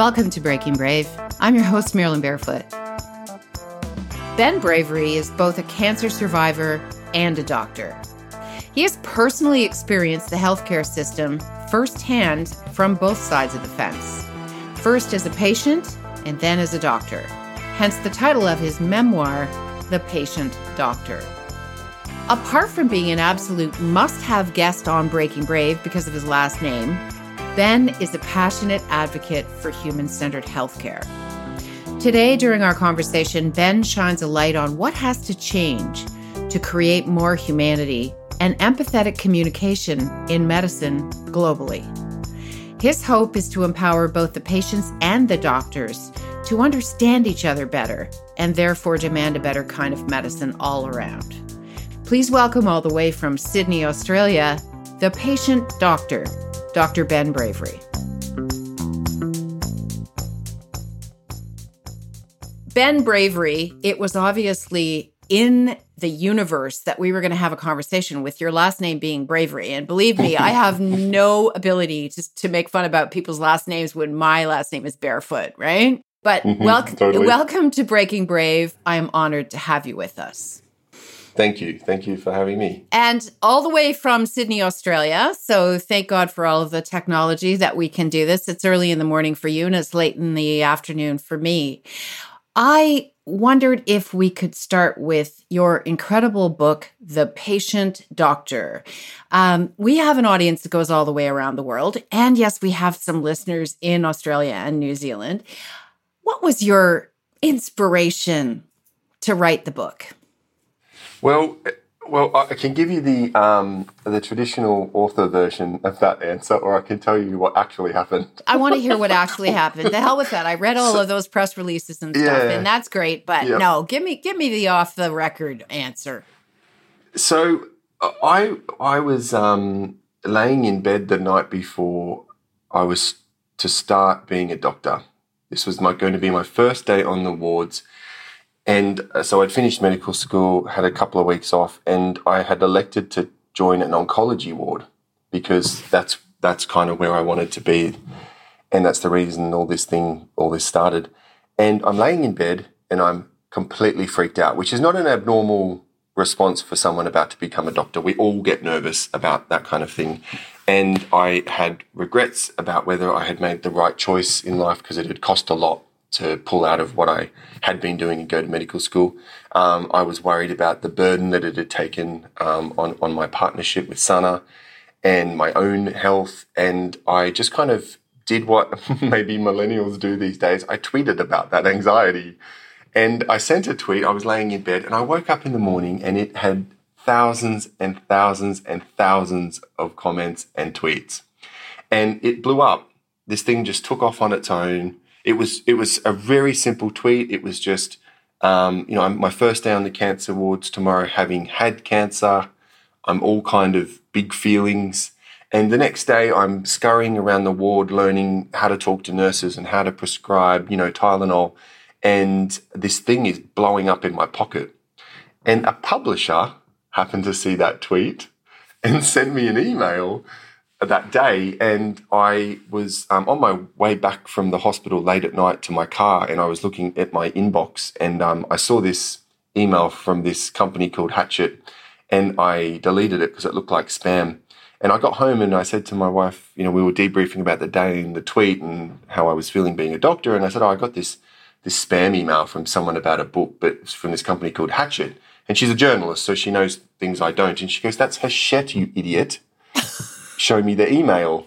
Welcome to Breaking Brave. I'm your host, Marilyn Barefoot. Ben Bravery is both a cancer survivor and a doctor. He has personally experienced the healthcare system firsthand from both sides of the fence, first as a patient and then as a doctor, hence the title of his memoir, The Patient Doctor. Apart from being an absolute must-have guest on Breaking Brave because of his last name, Ben is a passionate advocate for human-centered healthcare. Today, during our conversation, Ben shines a light on what has to change to create more humanity and empathetic communication in medicine globally. His hope is to empower both the patients and the doctors to understand each other better and therefore demand a better kind of medicine all around. Please welcome all the way from Sydney, Australia, the patient doctor, Dr. Ben Bravery. Ben Bravery, it was obviously in the universe that we were going to have a conversation with your last name being Bravery. And believe me, I have no ability to make fun about people's last names when my last name is Barefoot, right? But Welcome to Breaking Brave. I am honored to have you with us. Thank you. Thank you for having me. And all the way from Sydney, Australia. So thank God for all of the technology that we can do this. It's early in the morning for you and it's late in the afternoon for me. I wondered if we could start with your incredible book, The Patient Doctor. We have an audience that goes all the way around the world. And yes, we have some listeners in Australia and New Zealand. What was your inspiration to write the book? Well, I can give you the traditional author version of that answer, or I can tell you what actually happened. I want to hear what actually happened. The hell with that! I read all of those press releases and stuff, and that's great. But no, give me the off the record answer. So I was laying in bed the night before I was to start being a doctor. This was going to be my first day on the wards. And so I'd finished medical school, had a couple of weeks off, and I had elected to join an oncology ward because that's kind of where I wanted to be. And that's the reason all this started. And I'm laying in bed and I'm completely freaked out, which is not an abnormal response for someone about to become a doctor. We all get nervous about that kind of thing. And I had regrets about whether I had made the right choice in life because it had cost a lot to pull out of what I had been doing and go to medical school. I was worried about the burden that it had taken on my partnership with Sana and my own health. And I just kind of did what maybe millennials do these days. I tweeted about that anxiety. And I sent a tweet. I was laying in bed and I woke up in the morning and it had thousands and thousands and thousands of comments and tweets. And it blew up. This thing just took off on its own. It was a very simple tweet. It was just, my first day on the cancer wards tomorrow, having had cancer. I'm all kind of big feelings. And the next day I'm scurrying around the ward learning how to talk to nurses and how to prescribe, Tylenol. And this thing is blowing up in my pocket. And a publisher happened to see that tweet and sent me an email that day, and I was on my way back from the hospital late at night to my car, and I was looking at my inbox, and I saw this email from this company called Hachette, and I deleted it because it looked like spam. And I got home and I said to my wife, we were debriefing about the day and the tweet and how I was feeling being a doctor, and I said, I got this spam email from someone about a book, but it's from this company called Hachette, and she's a journalist, so she knows things I don't, and she goes, that's Hachette, you idiot. Show me the email.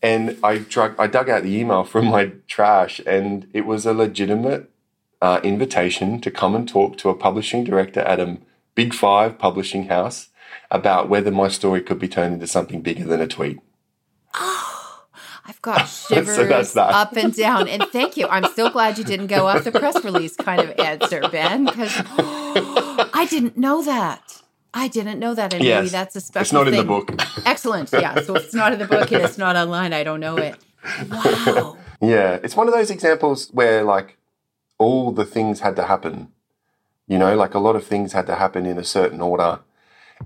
And I dug out the email from my trash, and it was a legitimate invitation to come and talk to a publishing director at a Big Five publishing house about whether my story could be turned into something bigger than a tweet. Oh, I've got shivers so that's that. Up and down. And thank you. I'm so glad you didn't go off the press release kind of answer, Ben, because I didn't know that. And yes. Maybe that's a special thing. It's not in the book. Excellent. Yeah. So if it's not in the book and it's not online, I don't know it. Wow. Yeah. It's one of those examples where, all the things had to happen. A lot of things had to happen in a certain order.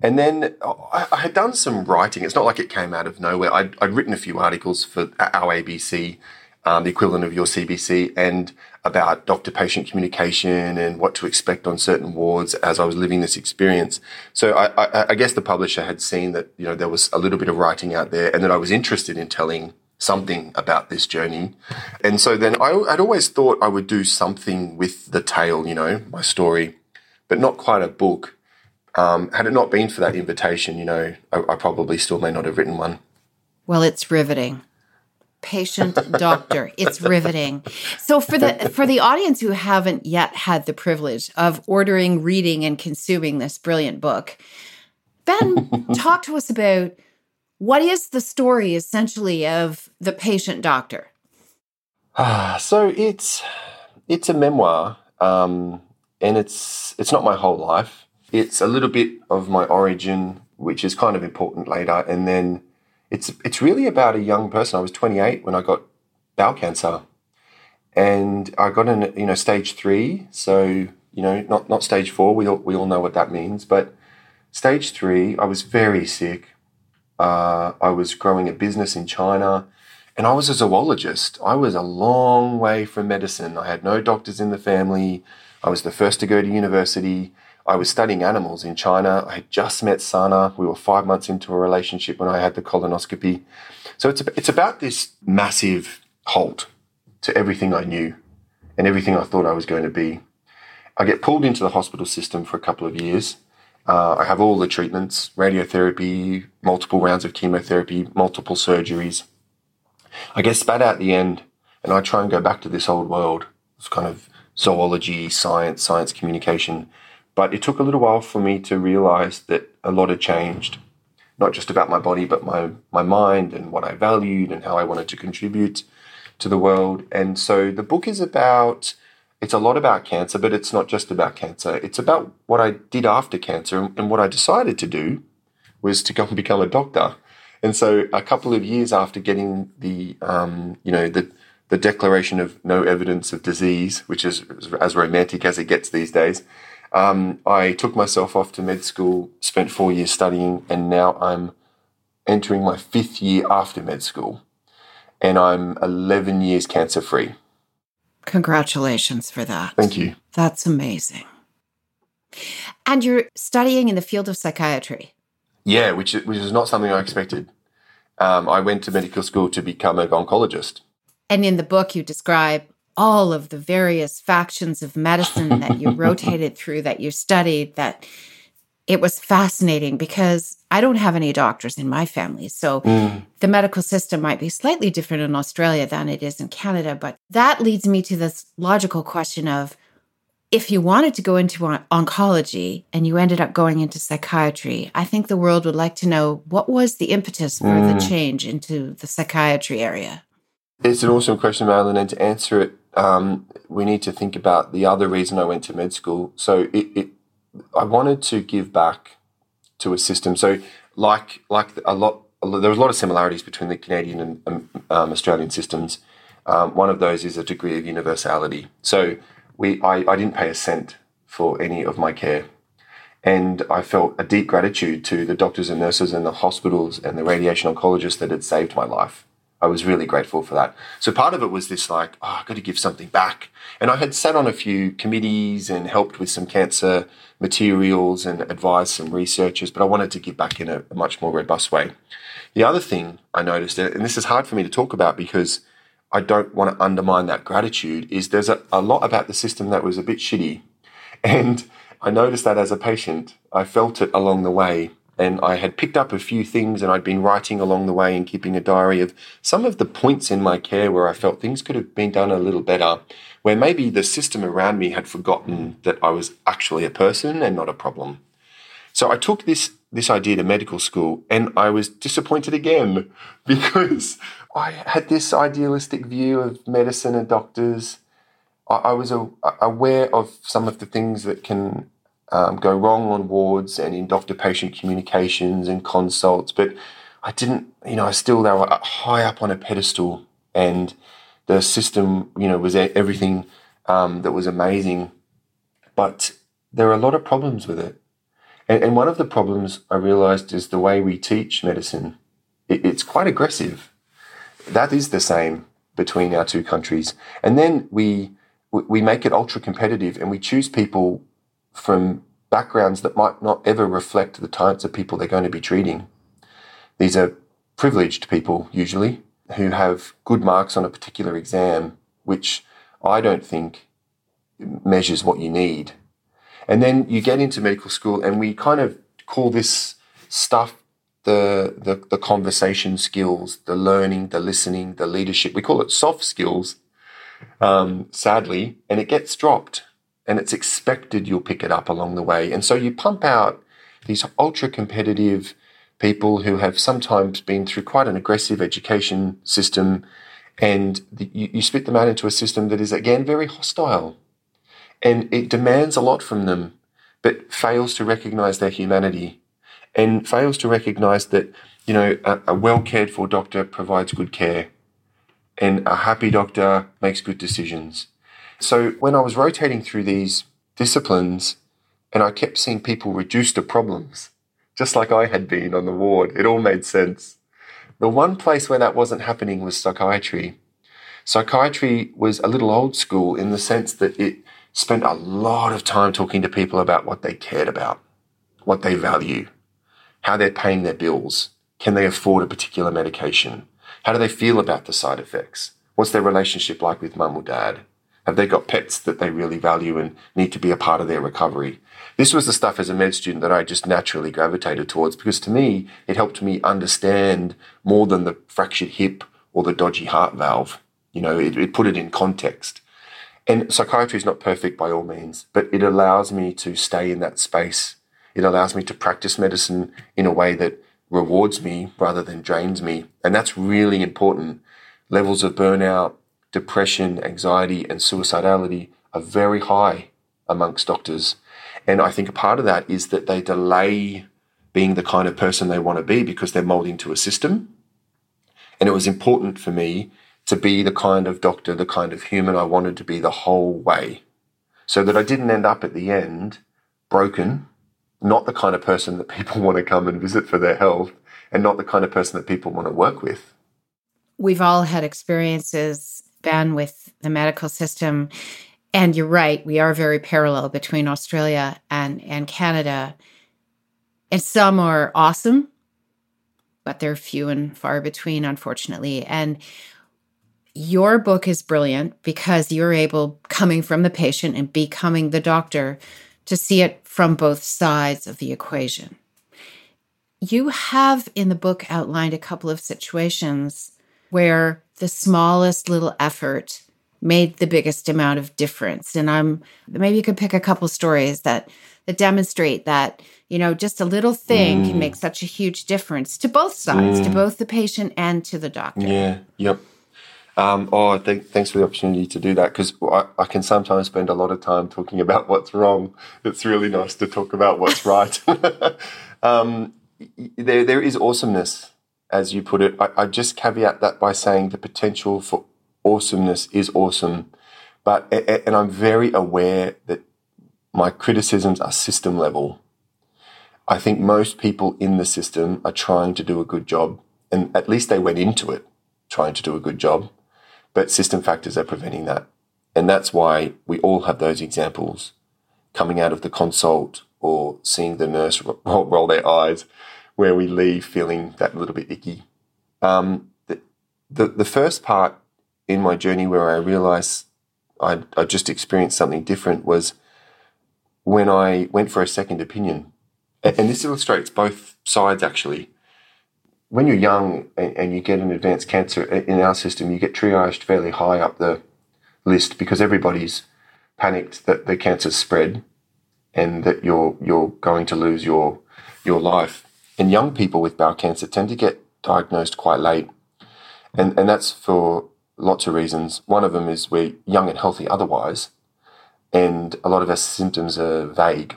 And then I had done some writing. It's not like it came out of nowhere. I'd written a few articles for our ABC the equivalent of your CBC, and about doctor-patient communication and what to expect on certain wards as I was living this experience. So I guess the publisher had seen that, you know, there was a little bit of writing out there and that I was interested in telling something about this journey. And so then I'd always thought I would do something with the tale, you know, my story, but not quite a book. Had it not been for that invitation, you know, I probably still may not have written one. Well, it's riveting. Patient Doctor. It's riveting. So for the audience who haven't yet had the privilege of ordering, reading, and consuming this brilliant book, Ben, talk to us about what is the story essentially of The Patient Doctor? So it's a memoir, and it's not my whole life. It's a little bit of my origin, which is kind of important later, and then It's really about a young person. I was 28 when I got bowel cancer, and I got in, you know, stage 3. So, you know, not stage 4. We all know what that means, but stage 3. I was very sick. I was growing a business in China, and I was a zoologist. I was a long way from medicine. I had no doctors in the family. I was the first to go to university. I was studying animals in China. I had just met Sana. We were 5 months into a relationship when I had the colonoscopy. So it's about this massive halt to everything I knew and everything I thought I was going to be. I get pulled into the hospital system for a couple of years. I have all the treatments, radiotherapy, multiple rounds of chemotherapy, multiple surgeries. I get spat out at the end, and I try and go back to this old world. It's kind of zoology, science communication. But it took a little while for me to realize that a lot had changed, not just about my body, but my mind and what I valued and how I wanted to contribute to the world. And so the book is about, it's a lot about cancer, but it's not just about cancer. It's about what I did after cancer, and what I decided to do was to go and become a doctor. And so a couple of years after getting the declaration of no evidence of disease, which is as romantic as it gets these days, I took myself off to med school, spent 4 years studying, and now I'm entering my 5th year after med school, and I'm 11 years cancer-free. Congratulations for that. Thank you. That's amazing. And you're studying in the field of psychiatry. Yeah, which is not something I expected. I went to medical school to become an oncologist. And in the book you describe all of the various factions of medicine that you rotated through, that you studied, that it was fascinating because I don't have any doctors in my family. So the medical system might be slightly different in Australia than it is in Canada. But that leads me to this logical question of, if you wanted to go into oncology and you ended up going into psychiatry, I think the world would like to know, what was the impetus for the change into the psychiatry area? It's an awesome question, Marilyn, and to answer it, we need to think about the other reason I went to med school. So I wanted to give back to a system. So there was a lot of similarities between the Canadian and Australian systems. One of those is a degree of universality. So I didn't pay a cent for any of my care. And I felt a deep gratitude to the doctors and nurses and the hospitals and the radiation oncologists that had saved my life. I was really grateful for that. So part of it was this I've got to give something back. And I had sat on a few committees and helped with some cancer materials and advised some researchers, but I wanted to give back in a much more robust way. The other thing I noticed, and this is hard for me to talk about because I don't want to undermine that gratitude, is there's a lot about the system that was a bit shitty. And I noticed that as a patient. I felt it along the way. And I had picked up a few things, and I'd been writing along the way and keeping a diary of some of the points in my care where I felt things could have been done a little better, where maybe the system around me had forgotten that I was actually a person and not a problem. So I took this idea to medical school, and I was disappointed again because I had this idealistic view of medicine and doctors. I was aware of some of the things that can go wrong on wards and in doctor-patient communications and consults, but I didn't, you know, they were high up on a pedestal, and the system, you know, was everything that was amazing, but there are a lot of problems with it. And one of the problems I realized is the way we teach medicine. It's quite aggressive. That is the same. between our two countries. And then we make it ultra competitive, and we choose people from backgrounds that might not ever reflect the types of people they're going to be treating. These are privileged people, usually, who have good marks on a particular exam, which I don't think measures what you need. And then you get into medical school, and we kind of call this stuff the conversation skills, the learning, the listening, the leadership. We call it soft skills, sadly, and it gets dropped, and it's expected you'll pick it up along the way. And so you pump out these ultra-competitive people who have sometimes been through quite an aggressive education system, and you spit them out into a system that is, again, very hostile. And it demands a lot from them, but fails to recognize their humanity, and fails to recognize that, you know, a well-cared-for doctor provides good care, and a happy doctor makes good decisions. So when I was rotating through these disciplines, and I kept seeing people reduced to problems, just like I had been on the ward, it all made sense. The one place where that wasn't happening was psychiatry. Psychiatry was a little old school in the sense that it spent a lot of time talking to people about what they cared about, what they value, how they're paying their bills, can they afford a particular medication, how do they feel about the side effects, what's their relationship like with mum or dad, have they got pets that they really value and need to be a part of their recovery. This was the stuff as a med student that I just naturally gravitated towards, because to me, it helped me understand more than the fractured hip or the dodgy heart valve. You know, it put it in context. And psychiatry is not perfect by all means, but it allows me to stay in that space. It allows me to practice medicine in a way that rewards me rather than drains me. And that's really important. Levels of burnout, depression, anxiety, and suicidality are very high amongst doctors. And I think a part of that is that they delay being the kind of person they want to be because they're molding to a system. And it was important for me to be the kind of doctor, the kind of human I wanted to be the whole way, so that I didn't end up at the end broken, not the kind of person that people want to come and visit for their health, and not the kind of person that people want to work with. We've all had experiences, Ben, with the medical system. And you're right, we are very parallel between Australia and Canada. And some are awesome, but they're few and far between, unfortunately. And your book is brilliant because you're able, coming from the patient and becoming the doctor, to see it from both sides of the equation. You have in the book outlined a couple of situations where the smallest little effort made the biggest amount of difference. And maybe you could pick a couple stories that demonstrate that, you know, just a little thing can make such a huge difference to both sides, to both the patient and to the doctor. Yeah, yep. Thanks for the opportunity to do that, because I can sometimes spend a lot of time talking about what's wrong. It's really nice to talk about what's right. There is awesomeness, as you put it. I just caveat that by saying the potential for awesomeness is awesome. But I'm very aware that my criticisms are system level. I think most people in the system are trying to do a good job, and at least they went into it trying to do a good job. But system factors are preventing that. And that's why we all have those examples coming out of the consult or seeing the nurse roll their eyes, where we leave feeling that little bit icky. The first part in my journey where I realised I just experienced something different was when I went for a second opinion. And this illustrates both sides, actually. When you're young and you get an advanced cancer, in our system, you get triaged fairly high up the list because everybody's panicked that the cancer's spread and that you're going to lose your life. And young people with bowel cancer tend to get diagnosed quite late. And that's for lots of reasons. One of them is we're young and healthy otherwise, and a lot of our symptoms are vague.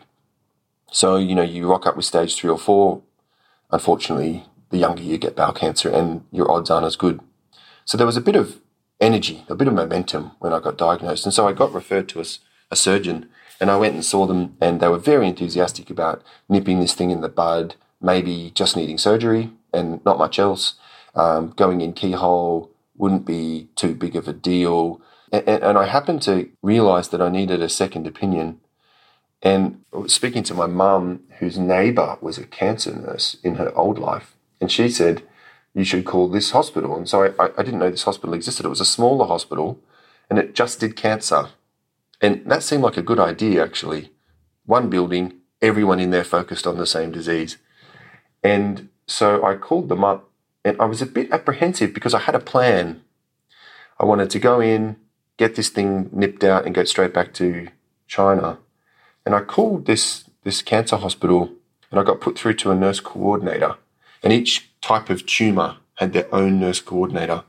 So, you know, you rock up with stage 3 or 4, unfortunately, the younger you get bowel cancer, and your odds aren't as good. So there was a bit of energy, a bit of momentum when I got diagnosed. And so I got referred to a surgeon, and I went and saw them, and they were very enthusiastic about nipping this thing in the bud, maybe just needing surgery and not much else, going in keyhole, wouldn't be too big of a deal. And I happened to realise that I needed a second opinion. And speaking to my mum, whose neighbour was a cancer nurse in her old life, and she said, you should call this hospital. And so I didn't know this hospital existed. It was a smaller hospital, and it just did cancer. And that seemed like a good idea, actually. One building, everyone in there focused on the same disease. And so I called them up, and I was a bit apprehensive because I had a plan. I wanted to go in, get this thing nipped out, and go straight back to China. And I called this cancer hospital, and I got put through to a nurse coordinator. And each type of tumour had their own nurse coordinator.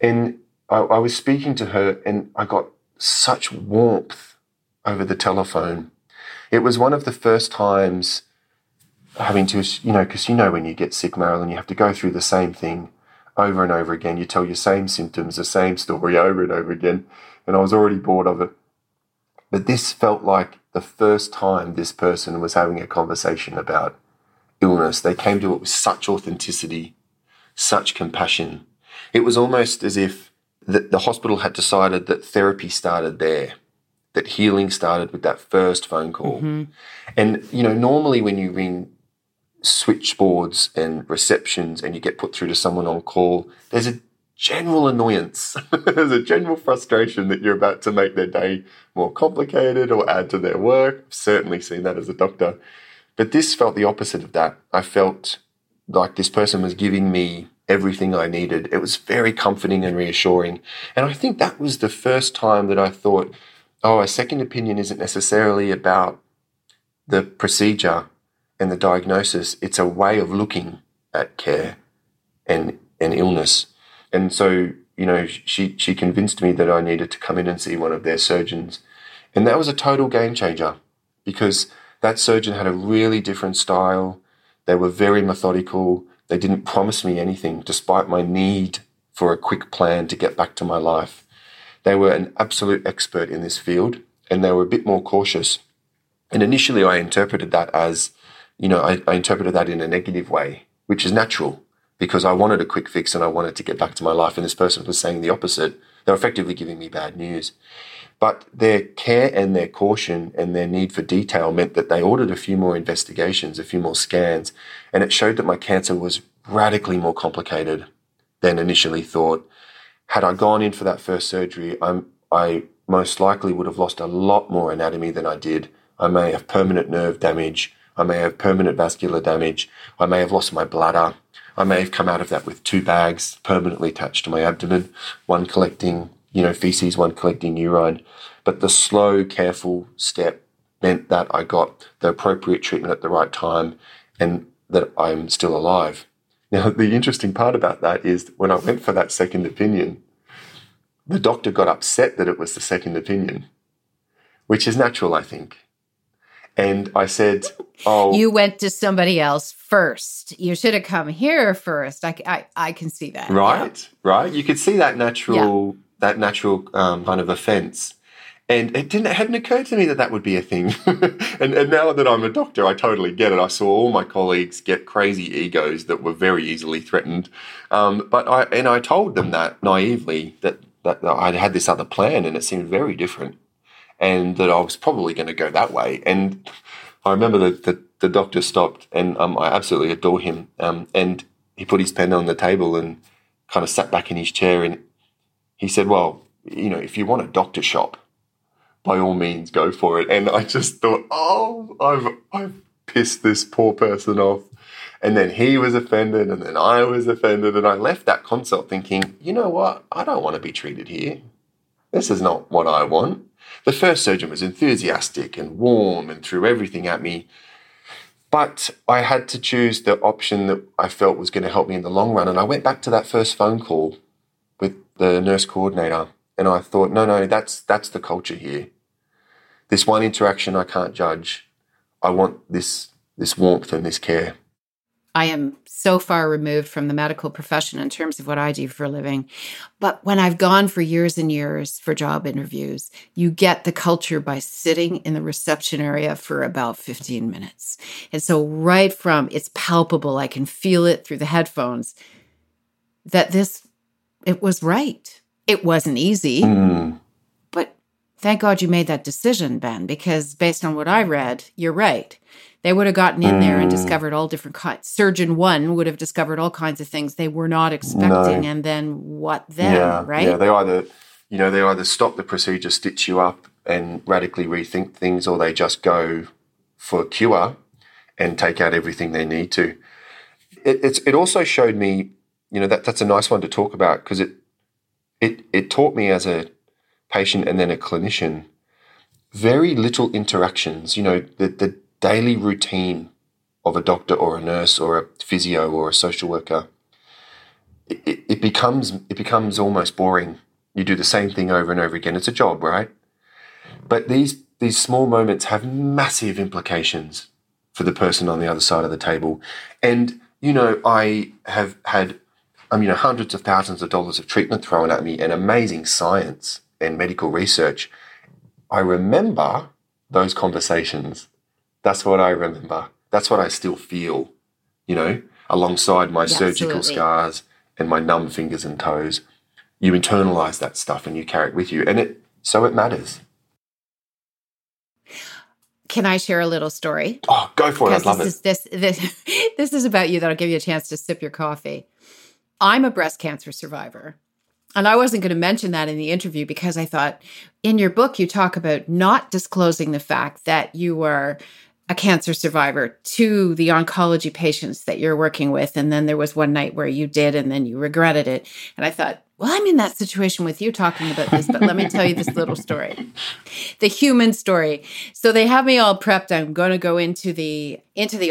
And I was speaking to her, and I got such warmth over the telephone. It was one of the first times having to, because when you get sick, Marilyn, you have to go through the same thing over and over again. You tell your same symptoms, the same story over and over again. And I was already bored of it. But this felt like the first time this person was having a conversation about illness. They came to it with such authenticity, such compassion. It was almost as if the hospital had decided that therapy started there, that healing started with that first phone call. Mm-hmm. And, normally when you ring switchboards and receptions and you get put through to someone on call, there's a general annoyance. There's a general frustration that you're about to make their day more complicated or add to their work. I've certainly seen that as a doctor. But this felt the opposite of that. I felt like this person was giving me everything I needed. It was very comforting and reassuring. And I think that was the first time that I thought, a second opinion isn't necessarily about the procedure and the diagnosis. It's a way of looking at care and illness. And so, she convinced me that I needed to come in and see one of their surgeons. And that was a total game changer because that surgeon had a really different style. They were very methodical. They didn't promise me anything despite my need for a quick plan to get back to my life. They were an absolute expert in this field, and they were a bit more cautious. And initially I interpreted that as, I interpreted that in a negative way, which is natural. Because I wanted a quick fix and I wanted to get back to my life, and this person was saying the opposite. They were effectively giving me bad news. But their care and their caution and their need for detail meant that they ordered a few more investigations, a few more scans, and it showed that my cancer was radically more complicated than initially thought. Had I gone in for that first surgery, I most likely would have lost a lot more anatomy than I did. I may have permanent nerve damage. I may have permanent vascular damage. I may have lost my bladder. I may have come out of that with two bags permanently attached to my abdomen, one collecting, feces, one collecting urine. But the slow, careful step meant that I got the appropriate treatment at the right time and that I'm still alive. Now, the interesting part about that is when I went for that second opinion, the doctor got upset that it was the second opinion, which is natural, I think. And I said, you went to somebody else first. You should have come here first. I can see that. Right, yeah. Right. You could see that natural, kind of offense. And it hadn't occurred to me that would be a thing. and now that I'm a doctor, I totally get it. I saw all my colleagues get crazy egos that were very easily threatened. But I told them that naively, that I'd had this other plan and it seemed very different. And that I was probably going to go that way. And I remember that the doctor stopped, and I absolutely adore him. And he put his pen on the table and kind of sat back in his chair, and he said, well, if you want a doctor shop, by all means go for it. And I just thought, I've pissed this poor person off. And then he was offended, and then I was offended. And I left that consult thinking, you know what? I don't want to be treated here. This is not what I want. The first surgeon was enthusiastic and warm and threw everything at me, but I had to choose the option that I felt was going to help me in the long run. And I went back to that first phone call with the nurse coordinator, and I thought, no, that's the culture here. This one interaction I can't judge. I want this warmth and this care. I am so far removed from the medical profession in terms of what I do for a living. But when I've gone for years and years for job interviews, you get the culture by sitting in the reception area for about 15 minutes. And so right from, it's palpable, I can feel it through the headphones, that this it was right. It wasn't easy. Mm. But thank God you made that decision, Ben, because based on what I read, you're right. They would have gotten in there and discovered all different kinds. Surgeon one would have discovered all kinds of things they were not expecting. No. And then what then, yeah, right? Yeah, they either stop the procedure, stitch you up and radically rethink things, or they just go for a cure and take out everything they need to. It also showed me, that's a nice one to talk about, because it taught me as a patient and then a clinician very little interactions, the daily routine of a doctor or a nurse or a physio or a social worker. It becomes almost boring. You do the same thing over and over again. It's a job, right? But these small moments have massive implications for the person on the other side of the table. And, I have had, hundreds of thousands of dollars of treatment thrown at me and amazing science and medical research. I remember those conversations. That's what I remember. That's what I still feel, alongside my surgical scars and my numb fingers and toes. You internalize that stuff and you carry it with you. And so it matters. Can I share a little story? Oh, go for it. I'd love it. This is about you. That'll give you a chance to sip your coffee. I'm a breast cancer survivor. And I wasn't going to mention that in the interview because I thought, in your book, you talk about not disclosing the fact that you were a cancer survivor to the oncology patients that you're working with. And then there was one night where you did, and then you regretted it. And I thought, well, I'm in that situation with you talking about this, but let me tell you this little story, the human story. So they have me all prepped. I'm going to go into the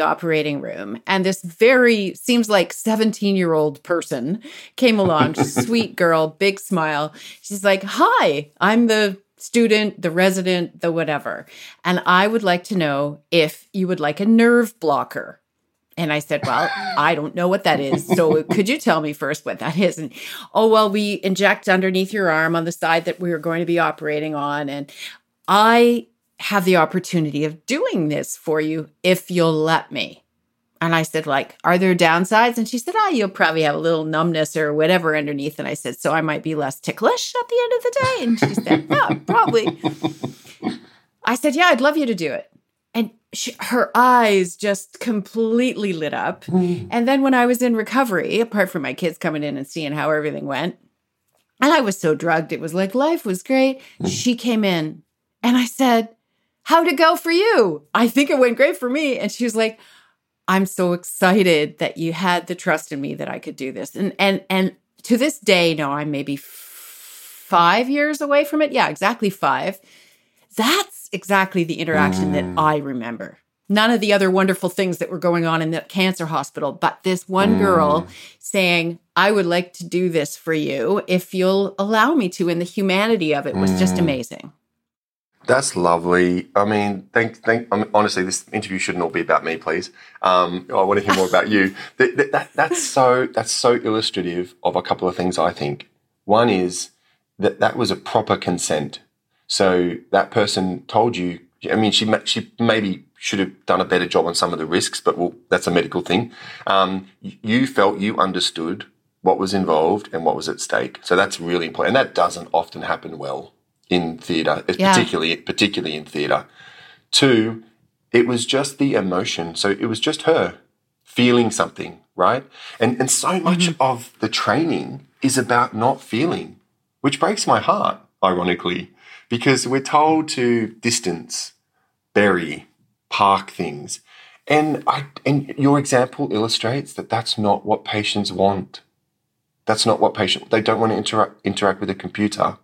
operating room. And this seems like 17-year-old person came along, sweet girl, big smile. She's like, hi, I'm the student, the resident, the whatever. And I would like to know if you would like a nerve blocker. And I said, well, I don't know what that is. So could you tell me first what that is? And, we inject underneath your arm on the side that we were going to be operating on. And I have the opportunity of doing this for you if you'll let me. And I said, are there downsides? And she said, you'll probably have a little numbness or whatever underneath. And I said, so I might be less ticklish at the end of the day. And she said, yeah, probably. I said, yeah, I'd love you to do it. And her eyes just completely lit up. And then when I was in recovery, apart from my kids coming in and seeing how everything went, and I was so drugged, it was like life was great. She came in and I said, how'd it go for you? I think it went great for me. And she was like, I'm so excited that you had the trust in me that I could do this. And to this day, now I'm maybe 5 years away from it. Yeah, exactly 5. That's exactly the interaction that I remember. None of the other wonderful things that were going on in the cancer hospital, but this one girl saying, I would like to do this for you if you'll allow me to. And the humanity of it was just amazing. That's lovely. I mean, honestly, this interview shouldn't all be about me, please. I want to hear more about you. That's so illustrative of a couple of things, I think. One is that was a proper consent. So that person told you, I mean, she maybe should have done a better job on some of the risks, but that's a medical thing. You felt you understood what was involved and what was at stake. So that's really important. And that doesn't often happen well in theatre, particularly in theatre. 2, it was just the emotion. So it was just her feeling something, right? And so much of the training is about not feeling, which breaks my heart, ironically, because we're told to distance, bury, park things. And your example illustrates that that's not what patients want. That's not what they don't want to interact with a computer.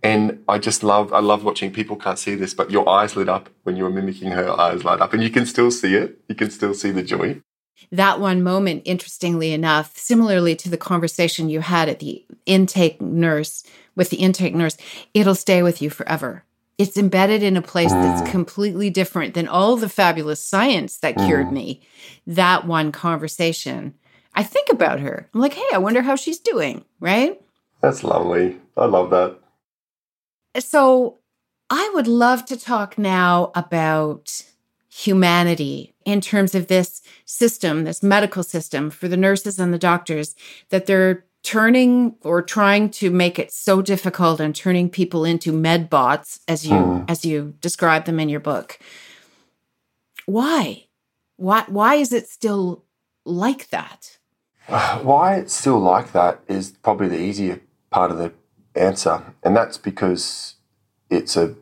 And I love watching, people can't see this, but your eyes lit up when you were mimicking her eyes light up, and you can still see it. You can still see the joy. That one moment, interestingly enough, similarly to the conversation you had at the intake nurse, with the intake nurse, it'll stay with you forever. It's embedded in a place that's completely different than all the fabulous science that cured me. That one conversation, I think about her. I'm like, hey, I wonder how she's doing, right? That's lovely. I love that. So I would love to talk now about humanity in terms of this system, this medical system for the nurses and the doctors, that they're turning or trying to make it so difficult and turning people into med bots, as you describe them in your book. Why is it still like that? Why it's still like that is probably the easier part of the answer, and that's because it's a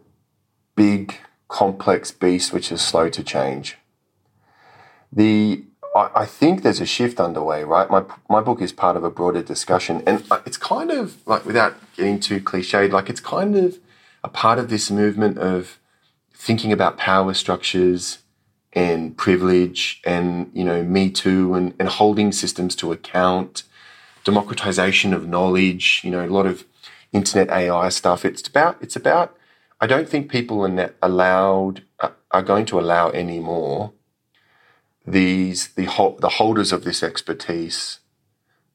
big, complex beast which is slow to change. I think there's a shift underway, right? My book is part of a broader discussion, and it's kind of like, without getting too cliched, like it's kind of a part of this movement of thinking about power structures and privilege and, you know, Me Too and holding systems to account, democratization of knowledge, you know, a lot of internet AI stuff. It's about I don't think people are going to allow anymore the holders of this expertise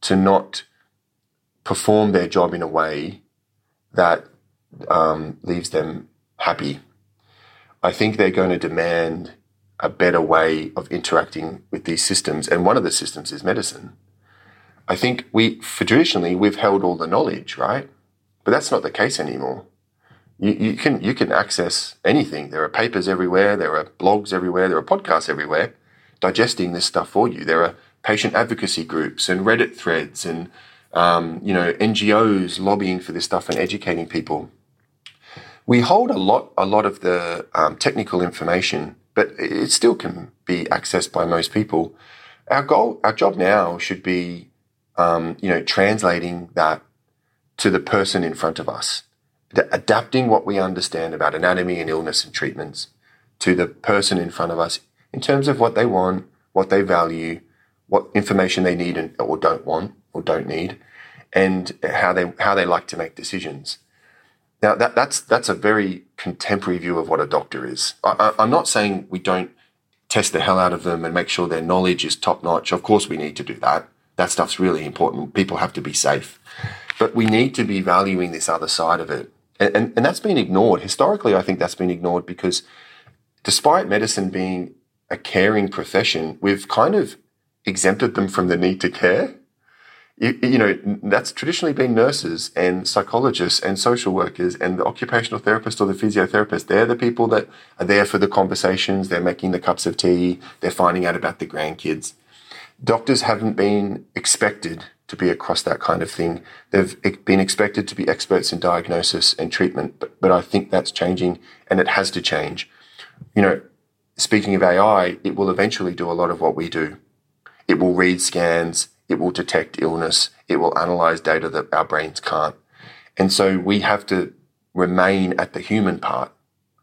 to not perform their job in a way that leaves them happy. I think they're going to demand a better way of interacting with these systems, and one of the systems is medicine. I think traditionally we've held all the knowledge, right? But that's not the case anymore. You can access anything. There are papers everywhere. There are blogs everywhere. There are podcasts everywhere digesting this stuff for you. There are patient advocacy groups and Reddit threads and NGOs lobbying for this stuff and educating people. We hold a lot of the technical information, but it still can be accessed by most people. Our job now should be, translating that to the person in front of us, adapting what we understand about anatomy and illness and treatments to the person in front of us in terms of what they want, what they value, what information they need or don't want or don't need, and how they like to make decisions. Now, that's a very contemporary view of what a doctor is. I'm not saying we don't test the hell out of them and make sure their knowledge is top-notch. Of course we need to do that. That stuff's really important. People have to be safe. But we need to be valuing this other side of it. And that's been ignored. Historically, I think that's been ignored because despite medicine being a caring profession, we've kind of exempted them from the need to care. That's traditionally been nurses and psychologists and social workers and the occupational therapist or the physiotherapist. They're the people that are there for the conversations. They're making the cups of tea. They're finding out about the grandkids. Doctors haven't been expected to be across that kind of thing. They've been expected to be experts in diagnosis and treatment, but I think that's changing, and it has to change. You know, speaking of AI, it will eventually do a lot of what we do. It will read scans. It will detect illness. It will analyze data that our brains can't. And so we have to remain at the human part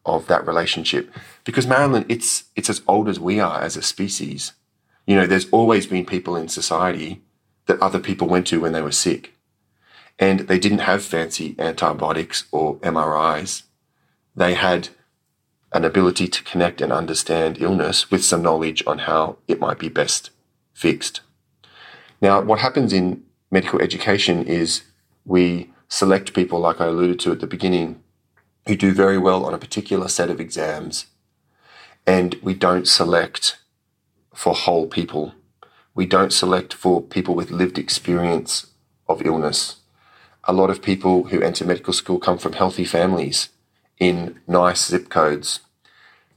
of that relationship because, Marilyn, it's as old as we are as a species. You know, there's always been people in society that other people went to when they were sick, and they didn't have fancy antibiotics or MRIs. They had an ability to connect and understand illness with some knowledge on how it might be best fixed. Now, what happens in medical education is we select people, like I alluded to at the beginning, who do very well on a particular set of exams, and we don't select for whole people. We don't select for people with lived experience of illness. A lot of people who enter medical school come from healthy families in nice zip codes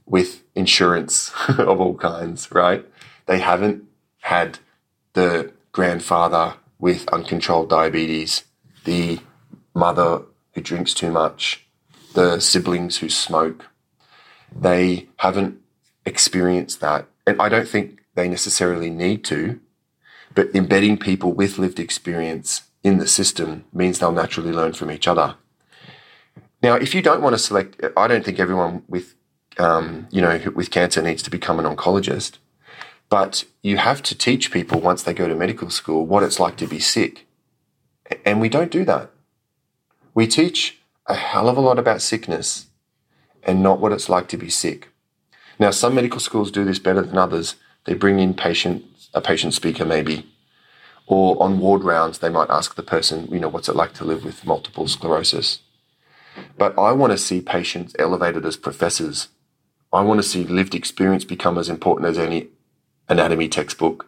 with insurance of all kinds, right? They haven't had the grandfather with uncontrolled diabetes, the mother who drinks too much, the siblings who smoke. They haven't experienced that. And I don't think they necessarily need to, but embedding people with lived experience in the system means they'll naturally learn from each other. Now, if you don't want to select, I don't think everyone with cancer needs to become an oncologist. But you have to teach people once they go to medical school what it's like to be sick. And we don't do that. We teach a hell of a lot about sickness and not what it's like to be sick. Now, some medical schools do this better than others. They bring in a patient speaker maybe, or on ward rounds they might ask the person, you know, what's it like to live with multiple sclerosis. But I want to see patients elevated as professors. I want to see lived experience become as important as any anatomy textbook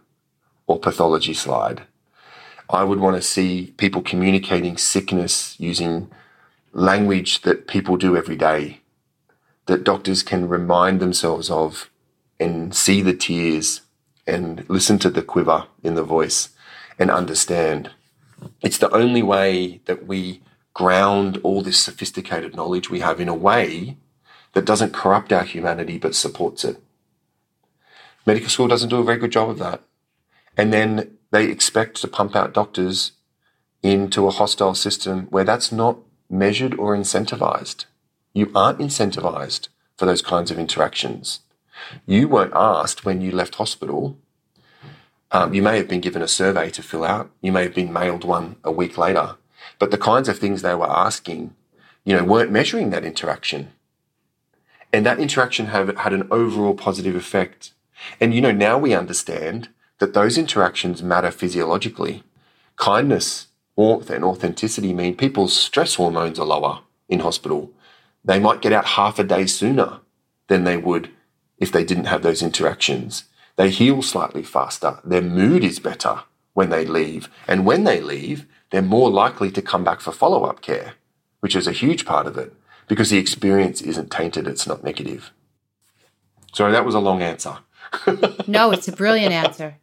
or pathology slide. I would want to see people communicating sickness using language that people do every day, that doctors can remind themselves of and see the tears and listen to the quiver in the voice and understand. It's the only way that we ground all this sophisticated knowledge we have in a way that doesn't corrupt our humanity but supports it. Medical school doesn't do a very good job of that. And then they expect to pump out doctors into a hostile system where that's not measured or incentivized. You aren't incentivized for those kinds of interactions. You weren't asked when you left hospital. You may have been given a survey to fill out. You may have been mailed one a week later. But the kinds of things they were asking, weren't measuring that interaction. And that interaction had an overall positive effect. And, now we understand that those interactions matter physiologically. Kindness, warmth, and authenticity mean people's stress hormones are lower in hospital. They might get out half a day sooner than they would if they didn't have those interactions. They heal slightly faster. Their mood is better when they leave. And when they leave, they're more likely to come back for follow-up care, which is a huge part of it, because the experience isn't tainted, it's not negative. Sorry, that was a long answer. No, it's a brilliant answer.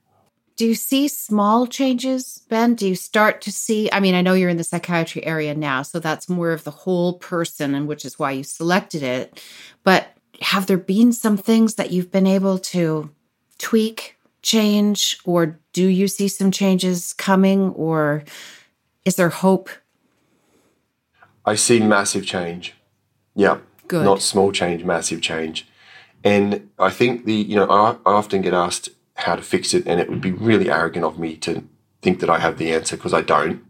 Do you see small changes, Ben? Do you start to see, I know you're in the psychiatry area now, so that's more of the whole person, and which is why you selected it. But have there been some things that you've been able to tweak, change, or do you see some changes coming, or is there hope? I see massive change. Yeah. Good. Not small change, massive change. And I think I often get asked how to fix it, and it would be really arrogant of me to think that I have the answer, because I don't.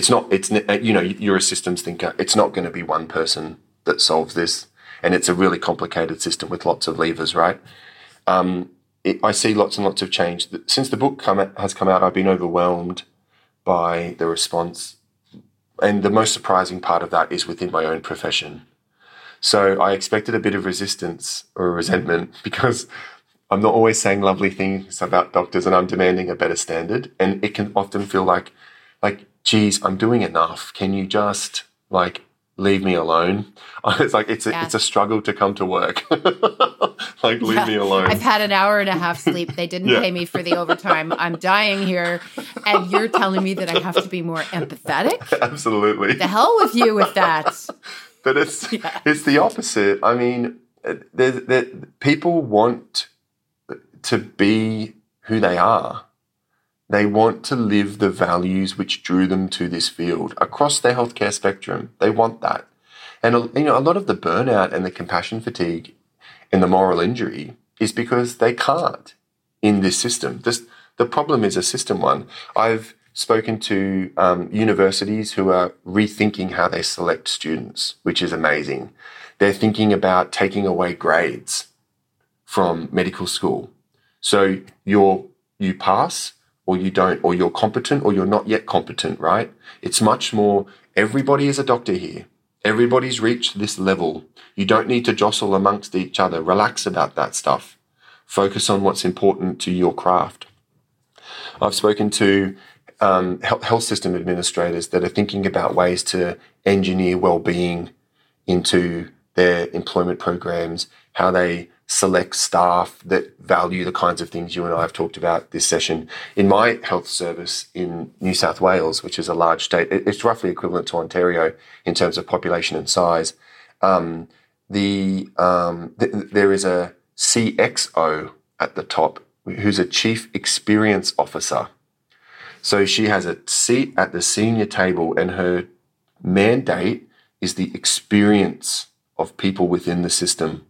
You're a systems thinker. It's not going to be one person that solves this. And it's a really complicated system with lots of levers, right? I see lots and lots of change. Since the book has come out, I've been overwhelmed by the response. And the most surprising part of that is within my own profession. So I expected a bit of resistance or resentment, because I'm not always saying lovely things about doctors, and I'm demanding a better standard. And it can often feel like, geez, I'm doing enough. Can you just leave me alone? It's a struggle to come to work. Leave me alone. I've had an hour and a half sleep. They didn't pay me for the overtime. I'm dying here. And you're telling me that I have to be more empathetic? Absolutely. The hell with you with that. But it's the opposite. People want to be who they are. They want to live the values which drew them to this field across their healthcare spectrum. They want that. And, a lot of the burnout and the compassion fatigue and the moral injury is because they can't in this system. The problem is a system one. I've spoken to universities who are rethinking how they select students, which is amazing. They're thinking about taking away grades from medical school. So you pass or you don't, or you're competent or you're not yet competent, right? It's much more everybody is a doctor here. Everybody's reached this level. You don't need to jostle amongst each other. Relax about that stuff. Focus on what's important to your craft. I've spoken to health system administrators that are thinking about ways to engineer well-being into their employment programs, how they select staff that value the kinds of things you and I have talked about this session. In my health service in New South Wales, which is a large state, it's roughly equivalent to Ontario in terms of population and size, there is a CXO at the top who's a Chief Experience Officer. So she has a seat at the senior table, and her mandate is the experience of people within the system,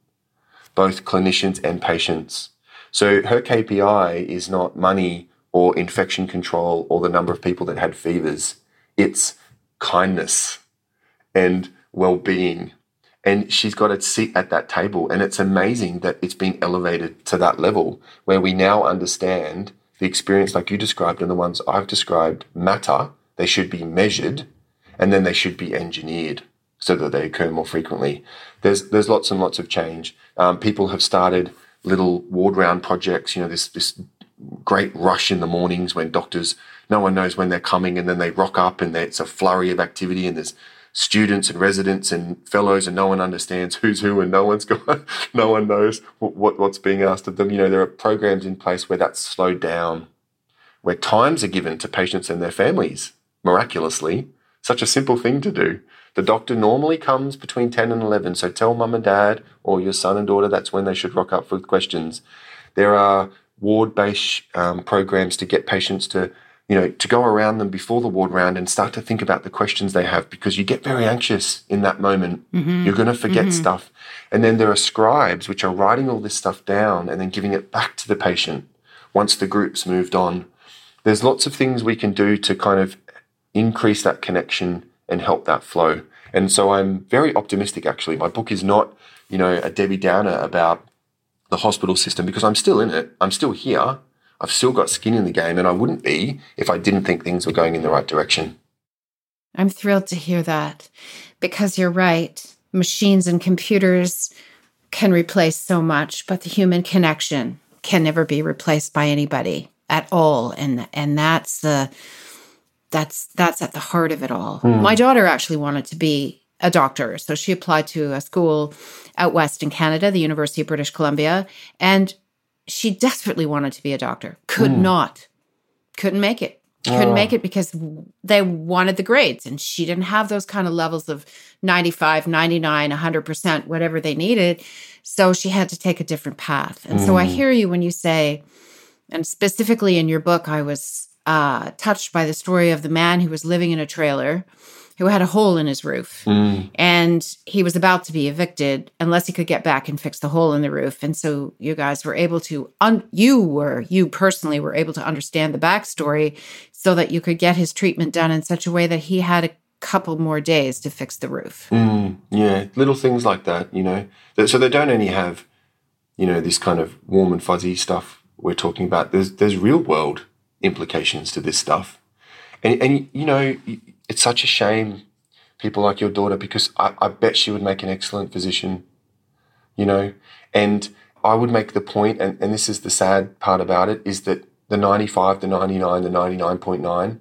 both clinicians and patients. So her KPI is not money or infection control or the number of people that had fevers. It's kindness and well-being. And she's got a seat at that table, and it's amazing that it's been elevated to that level where we now understand the experience like you described and the ones I've described matter. They should be measured, and then they should be engineered so that they occur more frequently. There's lots and lots of change. People have started little ward round projects. This great rush in the mornings when doctors No one knows when they're coming, and then they rock up and it's a flurry of activity, and there's students and residents and fellows, and no one understands who's who, and no one knows what's being asked of them. You know, there are programs in place where that's slowed down, where times are given to patients and their families, miraculously. Such a simple thing to do. The doctor normally comes between 10 and 11, so tell mum and dad or your son and daughter that's when they should rock up with questions. There are ward-based programs to get patients to, you know, to go around them before the ward round and start to think about the questions they have, because you get very anxious in that moment. Mm-hmm. You're going to forget stuff. And then there are scribes, which are writing all this stuff down and then giving it back to the patient once the group's moved on. There's lots of things we can do to kind of increase that connection and help that flow. And so I'm very optimistic, actually. My book is not, you know, a Debbie Downer about the hospital system, because I'm still in it. I'm still here. I've still got skin in the game, and I wouldn't be if I didn't think things were going in the right direction. I'm thrilled to hear that, because you're right. Machines and computers can replace so much, but the human connection can never be replaced by anybody at all. And that's at the heart of it all. Mm. My daughter actually wanted to be a doctor, so she applied to a school out west in Canada, the University of British Columbia, and she desperately wanted to be a doctor. Couldn't make it. Couldn't make it because they wanted the grades, and she didn't have those kind of levels of 95, 99, 100%, whatever they needed, so she had to take a different path. And so I hear you when you say, and specifically in your book, I was touched by the story of the man who was living in a trailer who had a hole in his roof, and he was about to be evicted unless he could get back and fix the hole in the roof. And so you guys were able to, you personally were able to understand the backstory so that you could get his treatment done in such a way that he had a couple more days to fix the roof. Yeah, little things like that, you know. So they don't only have, you know, this kind of warm and fuzzy stuff we're talking about. There's real world implications to this stuff. And you know, it's such a shame, people like your daughter, because I bet she would make an excellent physician, you know. And I would make the point, and this is the sad part about it, is that the 95, the 99, the 99.9,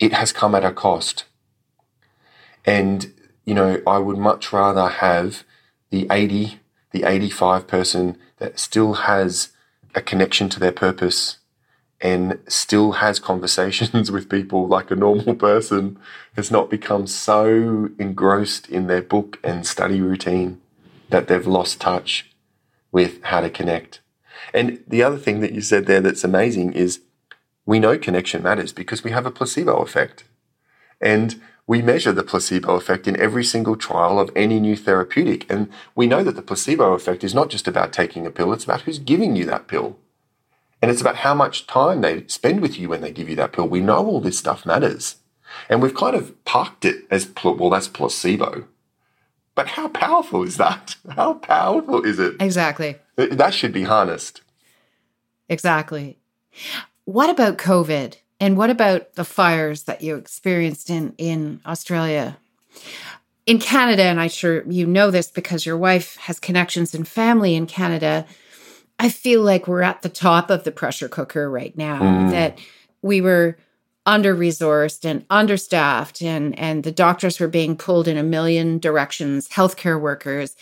it has come at a cost. And, you know, I would much rather have the 80, the 85 person that still has a connection to their purpose and still has conversations with people like a normal person, has not become so engrossed in their book and study routine that they've lost touch with how to connect. And the other thing that you said there that's amazing is we know connection matters because we have a placebo effect. And we measure the placebo effect in every single trial of any new therapeutic. And we know that the placebo effect is not just about taking a pill, it's about who's giving you that pill. And it's about how much time they spend with you when they give you that pill. We know all this stuff matters. And we've kind of parked it as, well, that's placebo. But how powerful is that? How powerful is it? Exactly. That should be harnessed. Exactly. What about COVID? And what about the fires that you experienced in Australia? In Canada, and I'm sure you know this because your wife has connections and family in Canada, I feel like we're at the top of the pressure cooker right now, that we were under-resourced and understaffed, and the doctors were being pulled in a million directions, healthcare workers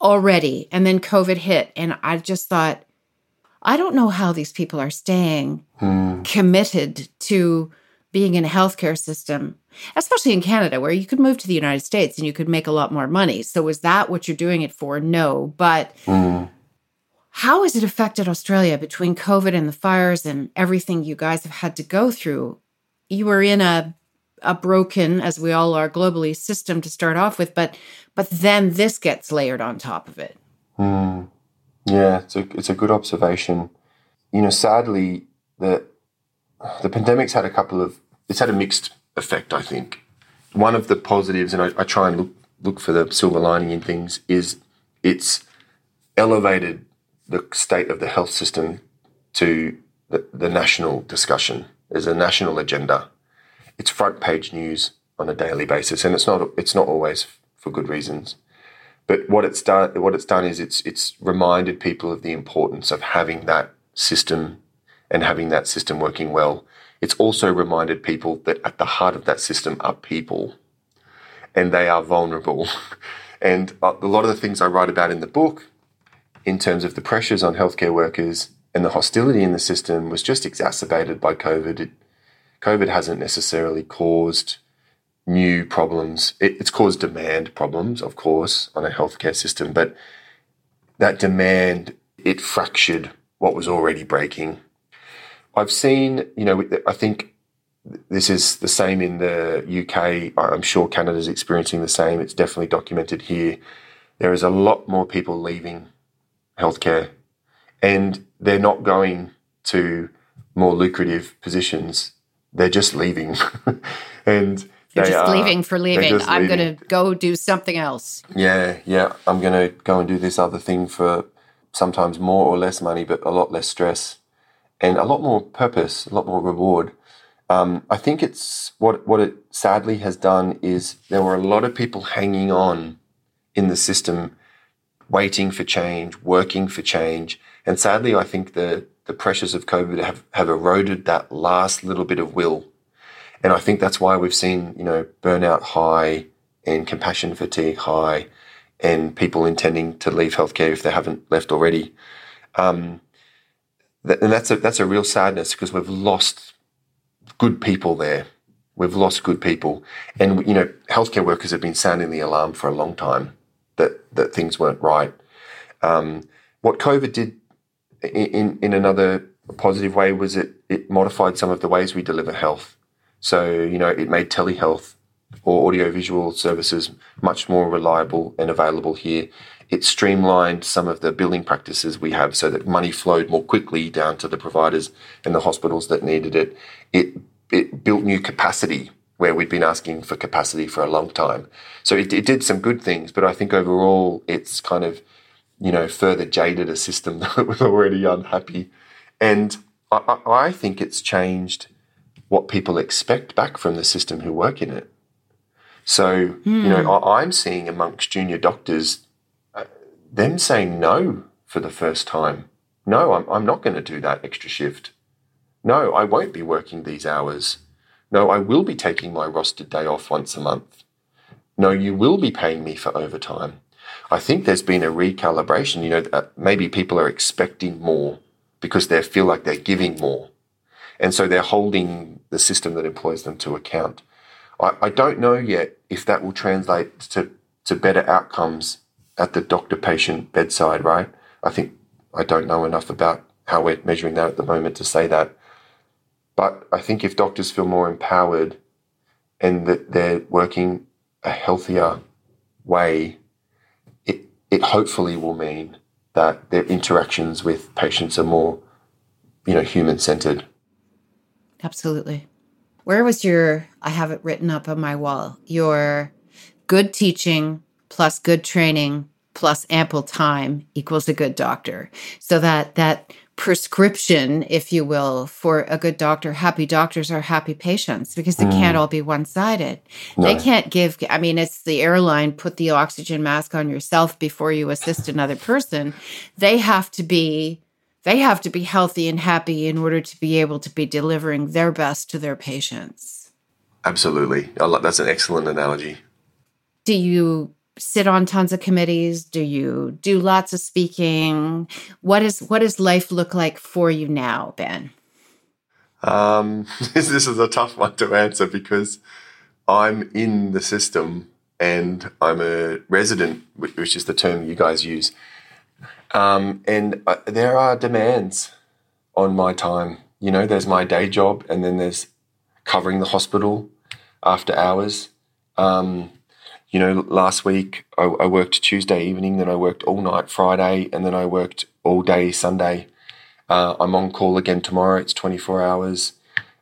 already, and then COVID hit. And I just thought, I don't know how these people are staying committed to being in a healthcare system, especially in Canada, where you could move to the United States and you could make a lot more money. So is that what you're doing it for? No, but... How has it affected Australia between COVID and the fires and everything you guys have had to go through? You were in a broken, as we all are globally, system to start off with, but then this gets layered on top of it. Yeah, it's a good observation. You know, sadly, the pandemic's had a mixed effect, I think. One of the positives, and I try and look for the silver lining in things, is it's elevated the state of the health system to the national discussion. There's a national agenda. It's front page news on a daily basis, and it's not always for good reasons. But what it's done is it's reminded people of the importance of having that system and having that system working well, it's also reminded people that at the heart of that system are people, and they are vulnerable. And a lot of the things I write about in the book in terms of the pressures on healthcare workers and the hostility in the system was just exacerbated by COVID. COVID hasn't necessarily caused new problems. It's caused demand problems, of course, on a healthcare system, but that demand, it fractured what was already breaking. I've seen, I think this is the same in the UK. I'm sure Canada's experiencing the same. It's definitely documented here. There is a lot more people leaving healthcare, and they're not going to more lucrative positions. They're just leaving. And They're just leaving for leaving. I'm going to go do something else. Yeah. I'm going to go and do this other thing for sometimes more or less money, but a lot less stress and a lot more purpose, a lot more reward. I think it's what it sadly has done is there were a lot of people hanging on in the system, waiting for change, working for change. And sadly, I think the pressures of COVID have eroded that last little bit of will. And I think that's why we've seen, burnout high and compassion fatigue high and people intending to leave healthcare if they haven't left already. And that's a real sadness because we've lost good people there. We've lost good people. And, healthcare workers have been sounding the alarm for a long time that things weren't right. What COVID did in another positive way was it modified some of the ways we deliver health. So, it made telehealth or audiovisual services much more reliable and available here. It streamlined some of the billing practices we have so that money flowed more quickly down to the providers and the hospitals that needed it. It built new capacity where we'd been asking for capacity for a long time. So it did some good things, but I think overall it's kind of, further jaded a system that was already unhappy. And I think it's changed what people expect back from the system who work in it. So, I'm seeing amongst junior doctors, them saying no for the first time. No, I'm not going to do that extra shift. No, I won't be working these hours. No, I will be taking my rostered day off once a month. No, you will be paying me for overtime. I think there's been a recalibration, maybe people are expecting more because they feel like they're giving more. And so they're holding the system that employs them to account. I don't know yet if that will translate to better outcomes at the doctor-patient bedside, right? I don't know enough about how we're measuring that at the moment to say that. But I think if doctors feel more empowered and that they're working a healthier way, it hopefully will mean that their interactions with patients are more, human-centered. Absolutely. Where was I have it written up on my wall, your good teaching plus good training plus ample time equals a good doctor. So that prescription, if you will, for a good doctor, happy doctors are happy patients because they can't all be one-sided. No. They can't it's the airline, put the oxygen mask on yourself before you assist another person. They have to be healthy and happy in order to be able to be delivering their best to their patients. Absolutely. That's an excellent analogy. Do you sit on tons of committees? Do you do lots of speaking? What does life look like for you now, Ben? This is a tough one to answer because I'm in the system and I'm a resident, which is the term you guys use. And there are demands on my time. There's my day job and then there's covering the hospital after hours. Last week I worked Tuesday evening, then I worked all night Friday, and then I worked all day Sunday. I'm on call again tomorrow. It's 24 hours.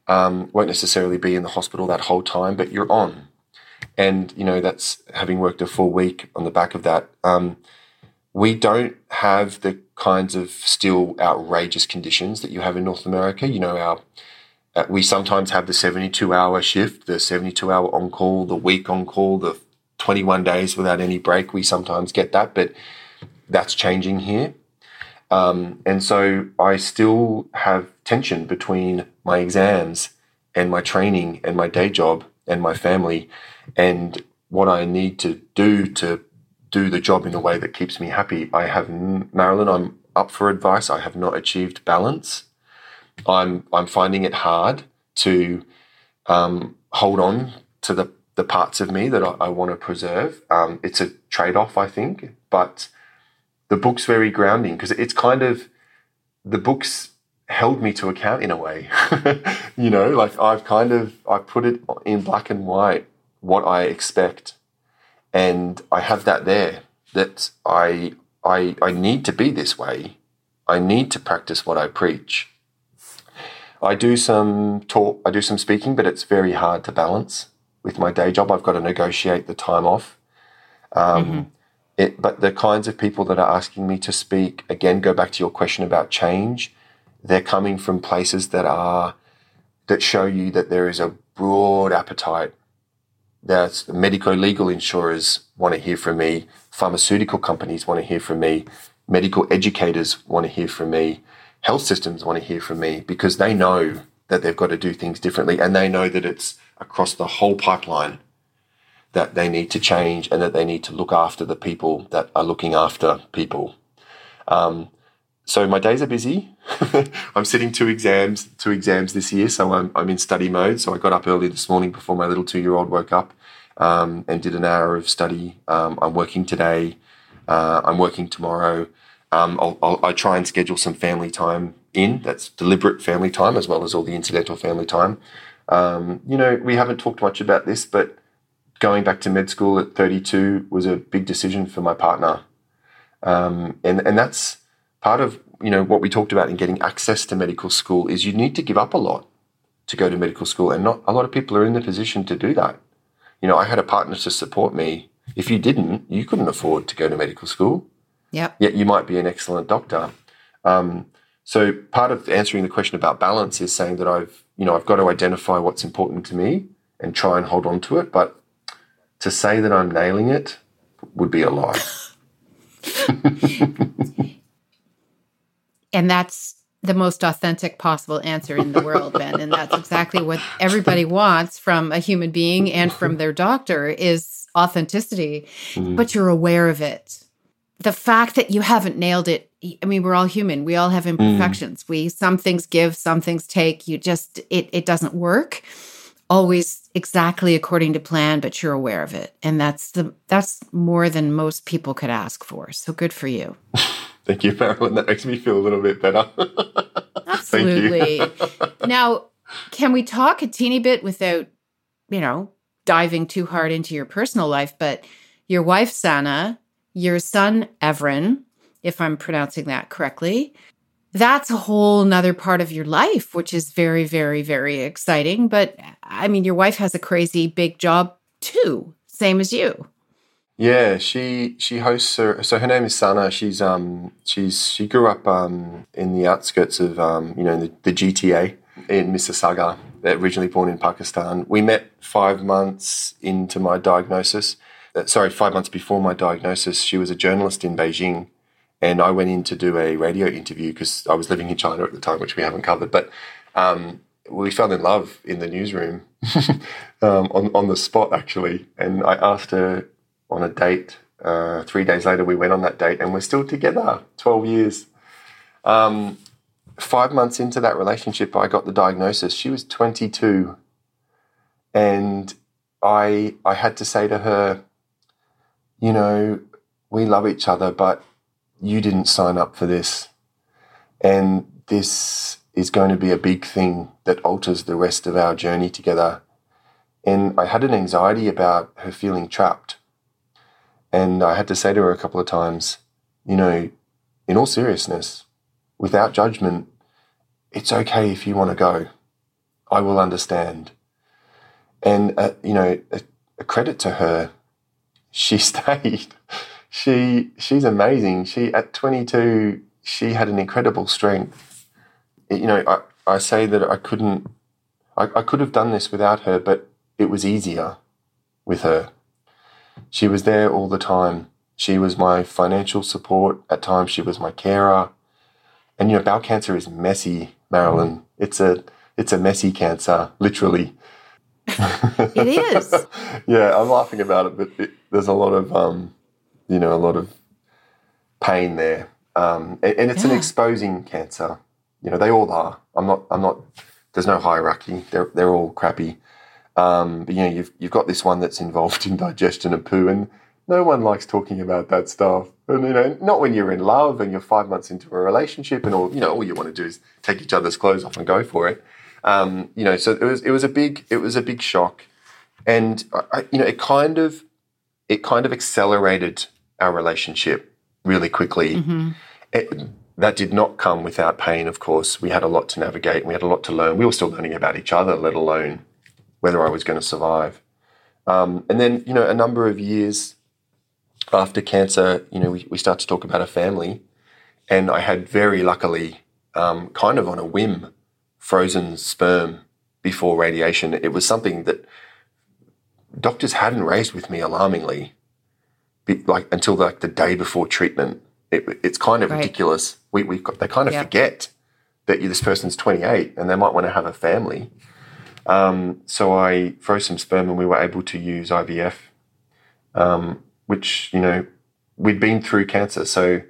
Won't necessarily be in the hospital that whole time, but you're on. And, that's having worked a full week on the back of that. We don't have the kinds of still outrageous conditions that you have in North America. We sometimes have the 72-hour shift, the 72-hour on-call, the week on-call, the 21 days without any break. We sometimes get that, but that's changing here. And so I still have tension between my exams and my training and my day job and my family and what I need to do the job in a way that keeps me happy. I have, Marilyn, I'm up for advice. I have not achieved balance. I'm finding it hard to hold on to the parts of me that I want to preserve. It's a trade-off, I think, but the book's very grounding because it's kind of, the book's held me to account in a way, you know, like I put it in black and white, what I expect. And I have that there, that I need to be this way. I need to practice what I preach. I do some talk, I do some speaking, but it's very hard to balance with my day job. I've got to negotiate the time off. But the kinds of people that are asking me to speak, again, go back to your question about change. They're coming from places that show you that there is a broad appetite. That's medico-legal insurers want to hear from me. Pharmaceutical companies want to hear from me. Medical educators want to hear from me. Health systems want to hear from me because they know that they've got to do things differently, and they know that it's across the whole pipeline that they need to change and that they need to look after the people that are looking after people. So my days are busy. I'm sitting two exams this year, so I'm in study mode. So I got up early this morning before my little 2-year-old woke up and did an hour of study. I'm working today. I'm working tomorrow. I try and schedule some family time in. That's deliberate family time as well as all the incidental family time. You know, we haven't talked much about this, but going back to med school at 32 was a big decision for my partner. And that's part of, you know, what we talked about in getting access to medical school is you need to give up a lot to go to medical school, and not a lot of people are in the position to do that. You know, I had a partner to support me. If you didn't, you couldn't afford to go to medical school. Yeah. Yet you might be an excellent doctor. So part of answering the question about balance is saying that I've got to identify what's important to me and try and hold on to it. But to say that I'm nailing it would be a lie. And that's the most authentic possible answer in the world, Ben. And that's exactly what everybody wants from a human being and from their doctor is authenticity, but you're aware of it. The fact that you haven't nailed it, I mean, we're all human. We all have imperfections. Some things give, some things take. You just, it doesn't work always exactly according to plan, but you're aware of it. And that's more than most people could ask for. So good for you. Thank you, Marilyn. That makes me feel a little bit better. Absolutely. Thank you. Now, can we talk a teeny bit without, you know, diving too hard into your personal life, but your wife, Sana, your son, Evren, if I'm pronouncing that correctly, that's a whole nother part of your life, which is very, very, very exciting. But, I mean, your wife has a crazy big job too, same as you. Yeah, she hosts her. So her name is Sana. She grew up in the outskirts of the GTA in Mississauga. Originally born in Pakistan. We met 5 months before my diagnosis. She was a journalist in Beijing, and I went in to do a radio interview because I was living in China at the time, which we haven't covered. But we fell in love in the newsroom on the spot actually, and I asked her on a date. 3 days later, we went on that date, and we're still together, 12 years. 5 months into that relationship, I got the diagnosis. She was 22, and I had to say to her, you know, we love each other, but you didn't sign up for this, and this is going to be a big thing that alters the rest of our journey together. And I had an anxiety about her feeling trapped. And I had to say to her a couple of times, you know, in all seriousness, without judgment, it's okay if you want to go. I will understand. And, a credit to her, she stayed. She's amazing. At 22, she had an incredible strength. You know, I say that I could have done this without her, but it was easier with her. She was there all the time. She was my financial support. At times she was my carer. And, you know, bowel cancer is messy, Marilyn. It's a messy cancer, literally. It is. Yeah, I'm laughing about it, but there's a lot of, a lot of pain there. And it's an exposing cancer. You know, they all are. I'm not, there's no hierarchy. They're all crappy. But, you know, you've got this one that's involved in digestion and poo, and no one likes talking about that stuff. And, you know, not when you're in love and you're 5 months into a relationship and all you want to do is take each other's clothes off and go for it. So it was a big shock, and it kind of accelerated our relationship really quickly. Mm-hmm. That did not come without pain, of course. We had a lot to navigate, and we had a lot to learn. We were still learning about each other, let alone whether I was going to survive. And then, you know, a number of years after cancer, you know, we start to talk about a family, and I had very luckily, kind of on a whim, frozen sperm before radiation. It was something that doctors hadn't raised with me, alarmingly, until the day before treatment. It's kind of ridiculous. They forget that this person's 28 and they might want to have a family. So I froze some sperm, and we were able to use IVF, which, you know, we'd been through cancer. So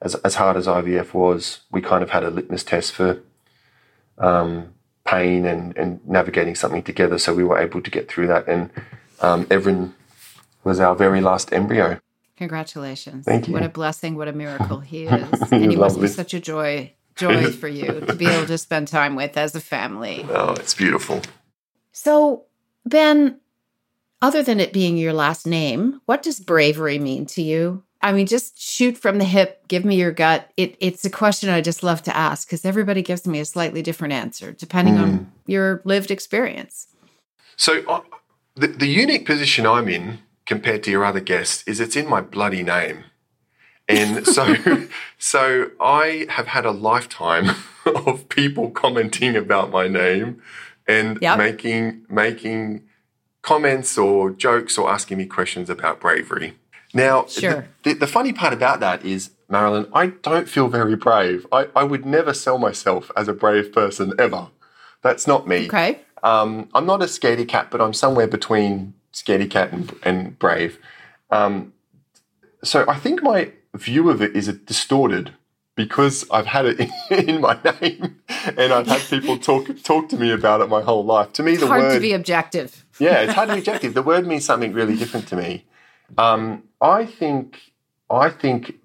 as hard as IVF was, we kind of had a litmus test for pain and navigating something together. So we were able to get through that. And Evren was our very last embryo. Congratulations. Thank you. What a blessing, what a miracle he is. And he must be such a joy for you to be able to spend time with as a family. Oh, it's beautiful. So, Ben, other than it being your last name, what does bravery mean to you? I mean, just shoot from the hip, give me your gut. It's a question I just love to ask, because everybody gives me a slightly different answer depending on your lived experience. So the unique position I'm in compared to your other guests is it's in my bloody name. And so I have had a lifetime of people commenting about my name and making comments or jokes or asking me questions about bravery. Now, the funny part about that is, Marilyn, I don't feel very brave. I would never sell myself as a brave person, ever. That's not me. Okay. I'm not a scaredy cat, but I'm somewhere between scaredy cat and brave. So I think my view of it is distorted because I've had it in my name, and I've had people talk to me about it my whole life. To me, it's hard to be objective. Yeah, it's hard to be objective. The word means something really different to me. I think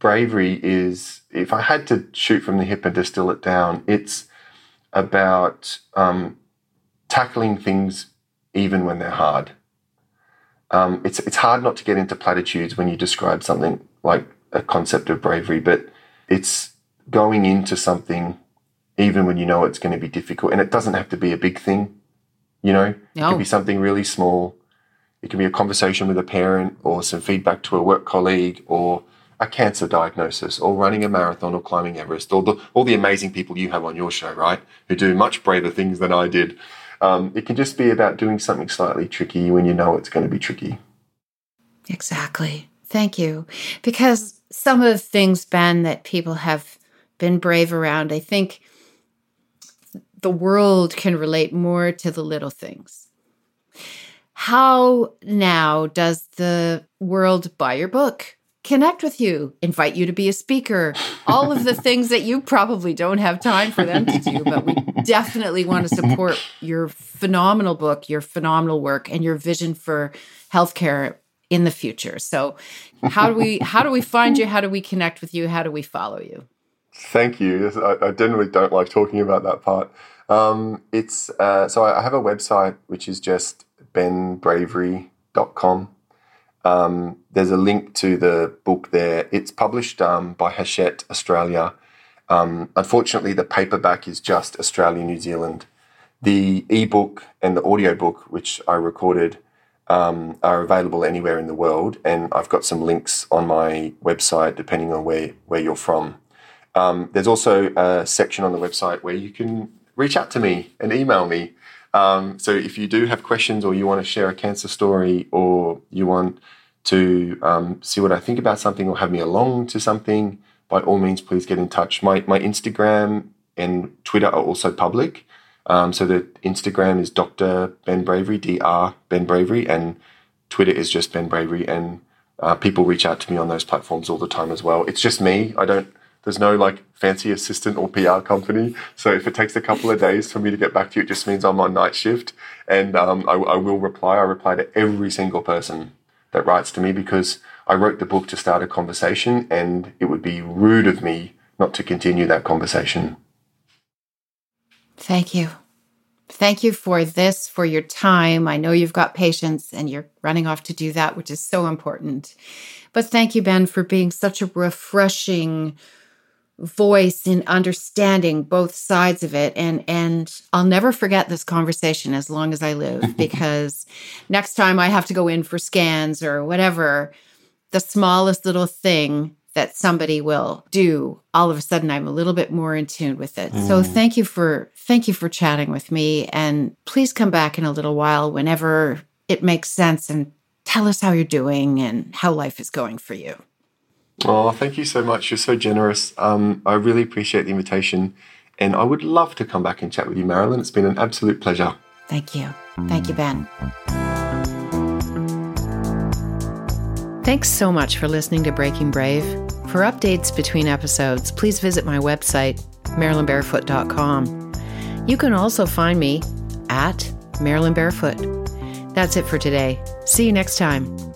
bravery is, if I had to shoot from the hip and distill it down, it's about tackling things even when they're hard. It's hard not to get into platitudes when you describe something like a concept of bravery, but it's going into something even when you know it's going to be difficult. And it doesn't have to be a big thing, you know. No. It can be something really small. It can be a conversation with a parent, or some feedback to a work colleague, or a cancer diagnosis, or running a marathon, or climbing Everest, or all the amazing people you have on your show, right, who do much braver things than I did. It can just be about doing something slightly tricky when you know it's going to be tricky. Exactly. Thank you. Because some of the things, Ben, that people have been brave around, I think the world can relate more to the little things. How now does the world buy your book, connect with you, invite you to be a speaker, all of the things that you probably don't have time for them to do, but we definitely want to support your phenomenal book, your phenomenal work, and your vision for healthcare in the future. So how do we find you? How do we connect with you? How do we follow you? Thank you. I generally don't like talking about that part. So I have a website, which is just benbravery.com. There's a link to the book there. It's published by Hachette Australia. Unfortunately, the paperback is just Australia, New Zealand. The ebook and the audiobook, which I recorded, are available anywhere in the world. And I've got some links on my website, depending on where you're from. There's also a section on the website where you can reach out to me and email me. So if you do have questions, or you want to share a cancer story, or you want to see what I think about something, or have me along to something, by all means, please get in touch. My Instagram and Twitter are also public. So the Instagram is Dr. Ben Bravery, Dr. Ben Bravery, and Twitter is just Ben Bravery. And people reach out to me on those platforms all the time as well. It's just me. There's no like fancy assistant or PR company. So if it takes a couple of days for me to get back to you, it just means I'm on night shift. And I will reply. I reply to every single person that writes to me, because I wrote the book to start a conversation, and it would be rude of me not to continue that conversation. Thank you. Thank you for this, for your time. I know you've got patients and you're running off to do that, which is so important. But thank you, Ben, for being such a refreshing voice in understanding both sides of it. And I'll never forget this conversation as long as I live, because next time I have to go in for scans or whatever, the smallest little thing that somebody will do, all of a sudden I'm a little bit more in tune with it. So thank you for chatting with me, and please come back in a little while whenever it makes sense and tell us how you're doing and how life is going for you. Oh, thank you so much. You're so generous. I really appreciate the invitation, and I would love to come back and chat with you, Marilyn. It's been an absolute pleasure. Thank you. Thank you, Ben. Thanks so much for listening to Breaking Brave. For updates between episodes, please visit my website, MarilynBarefoot.com. You can also find me at Marilyn Barefoot. That's it for today. See you next time.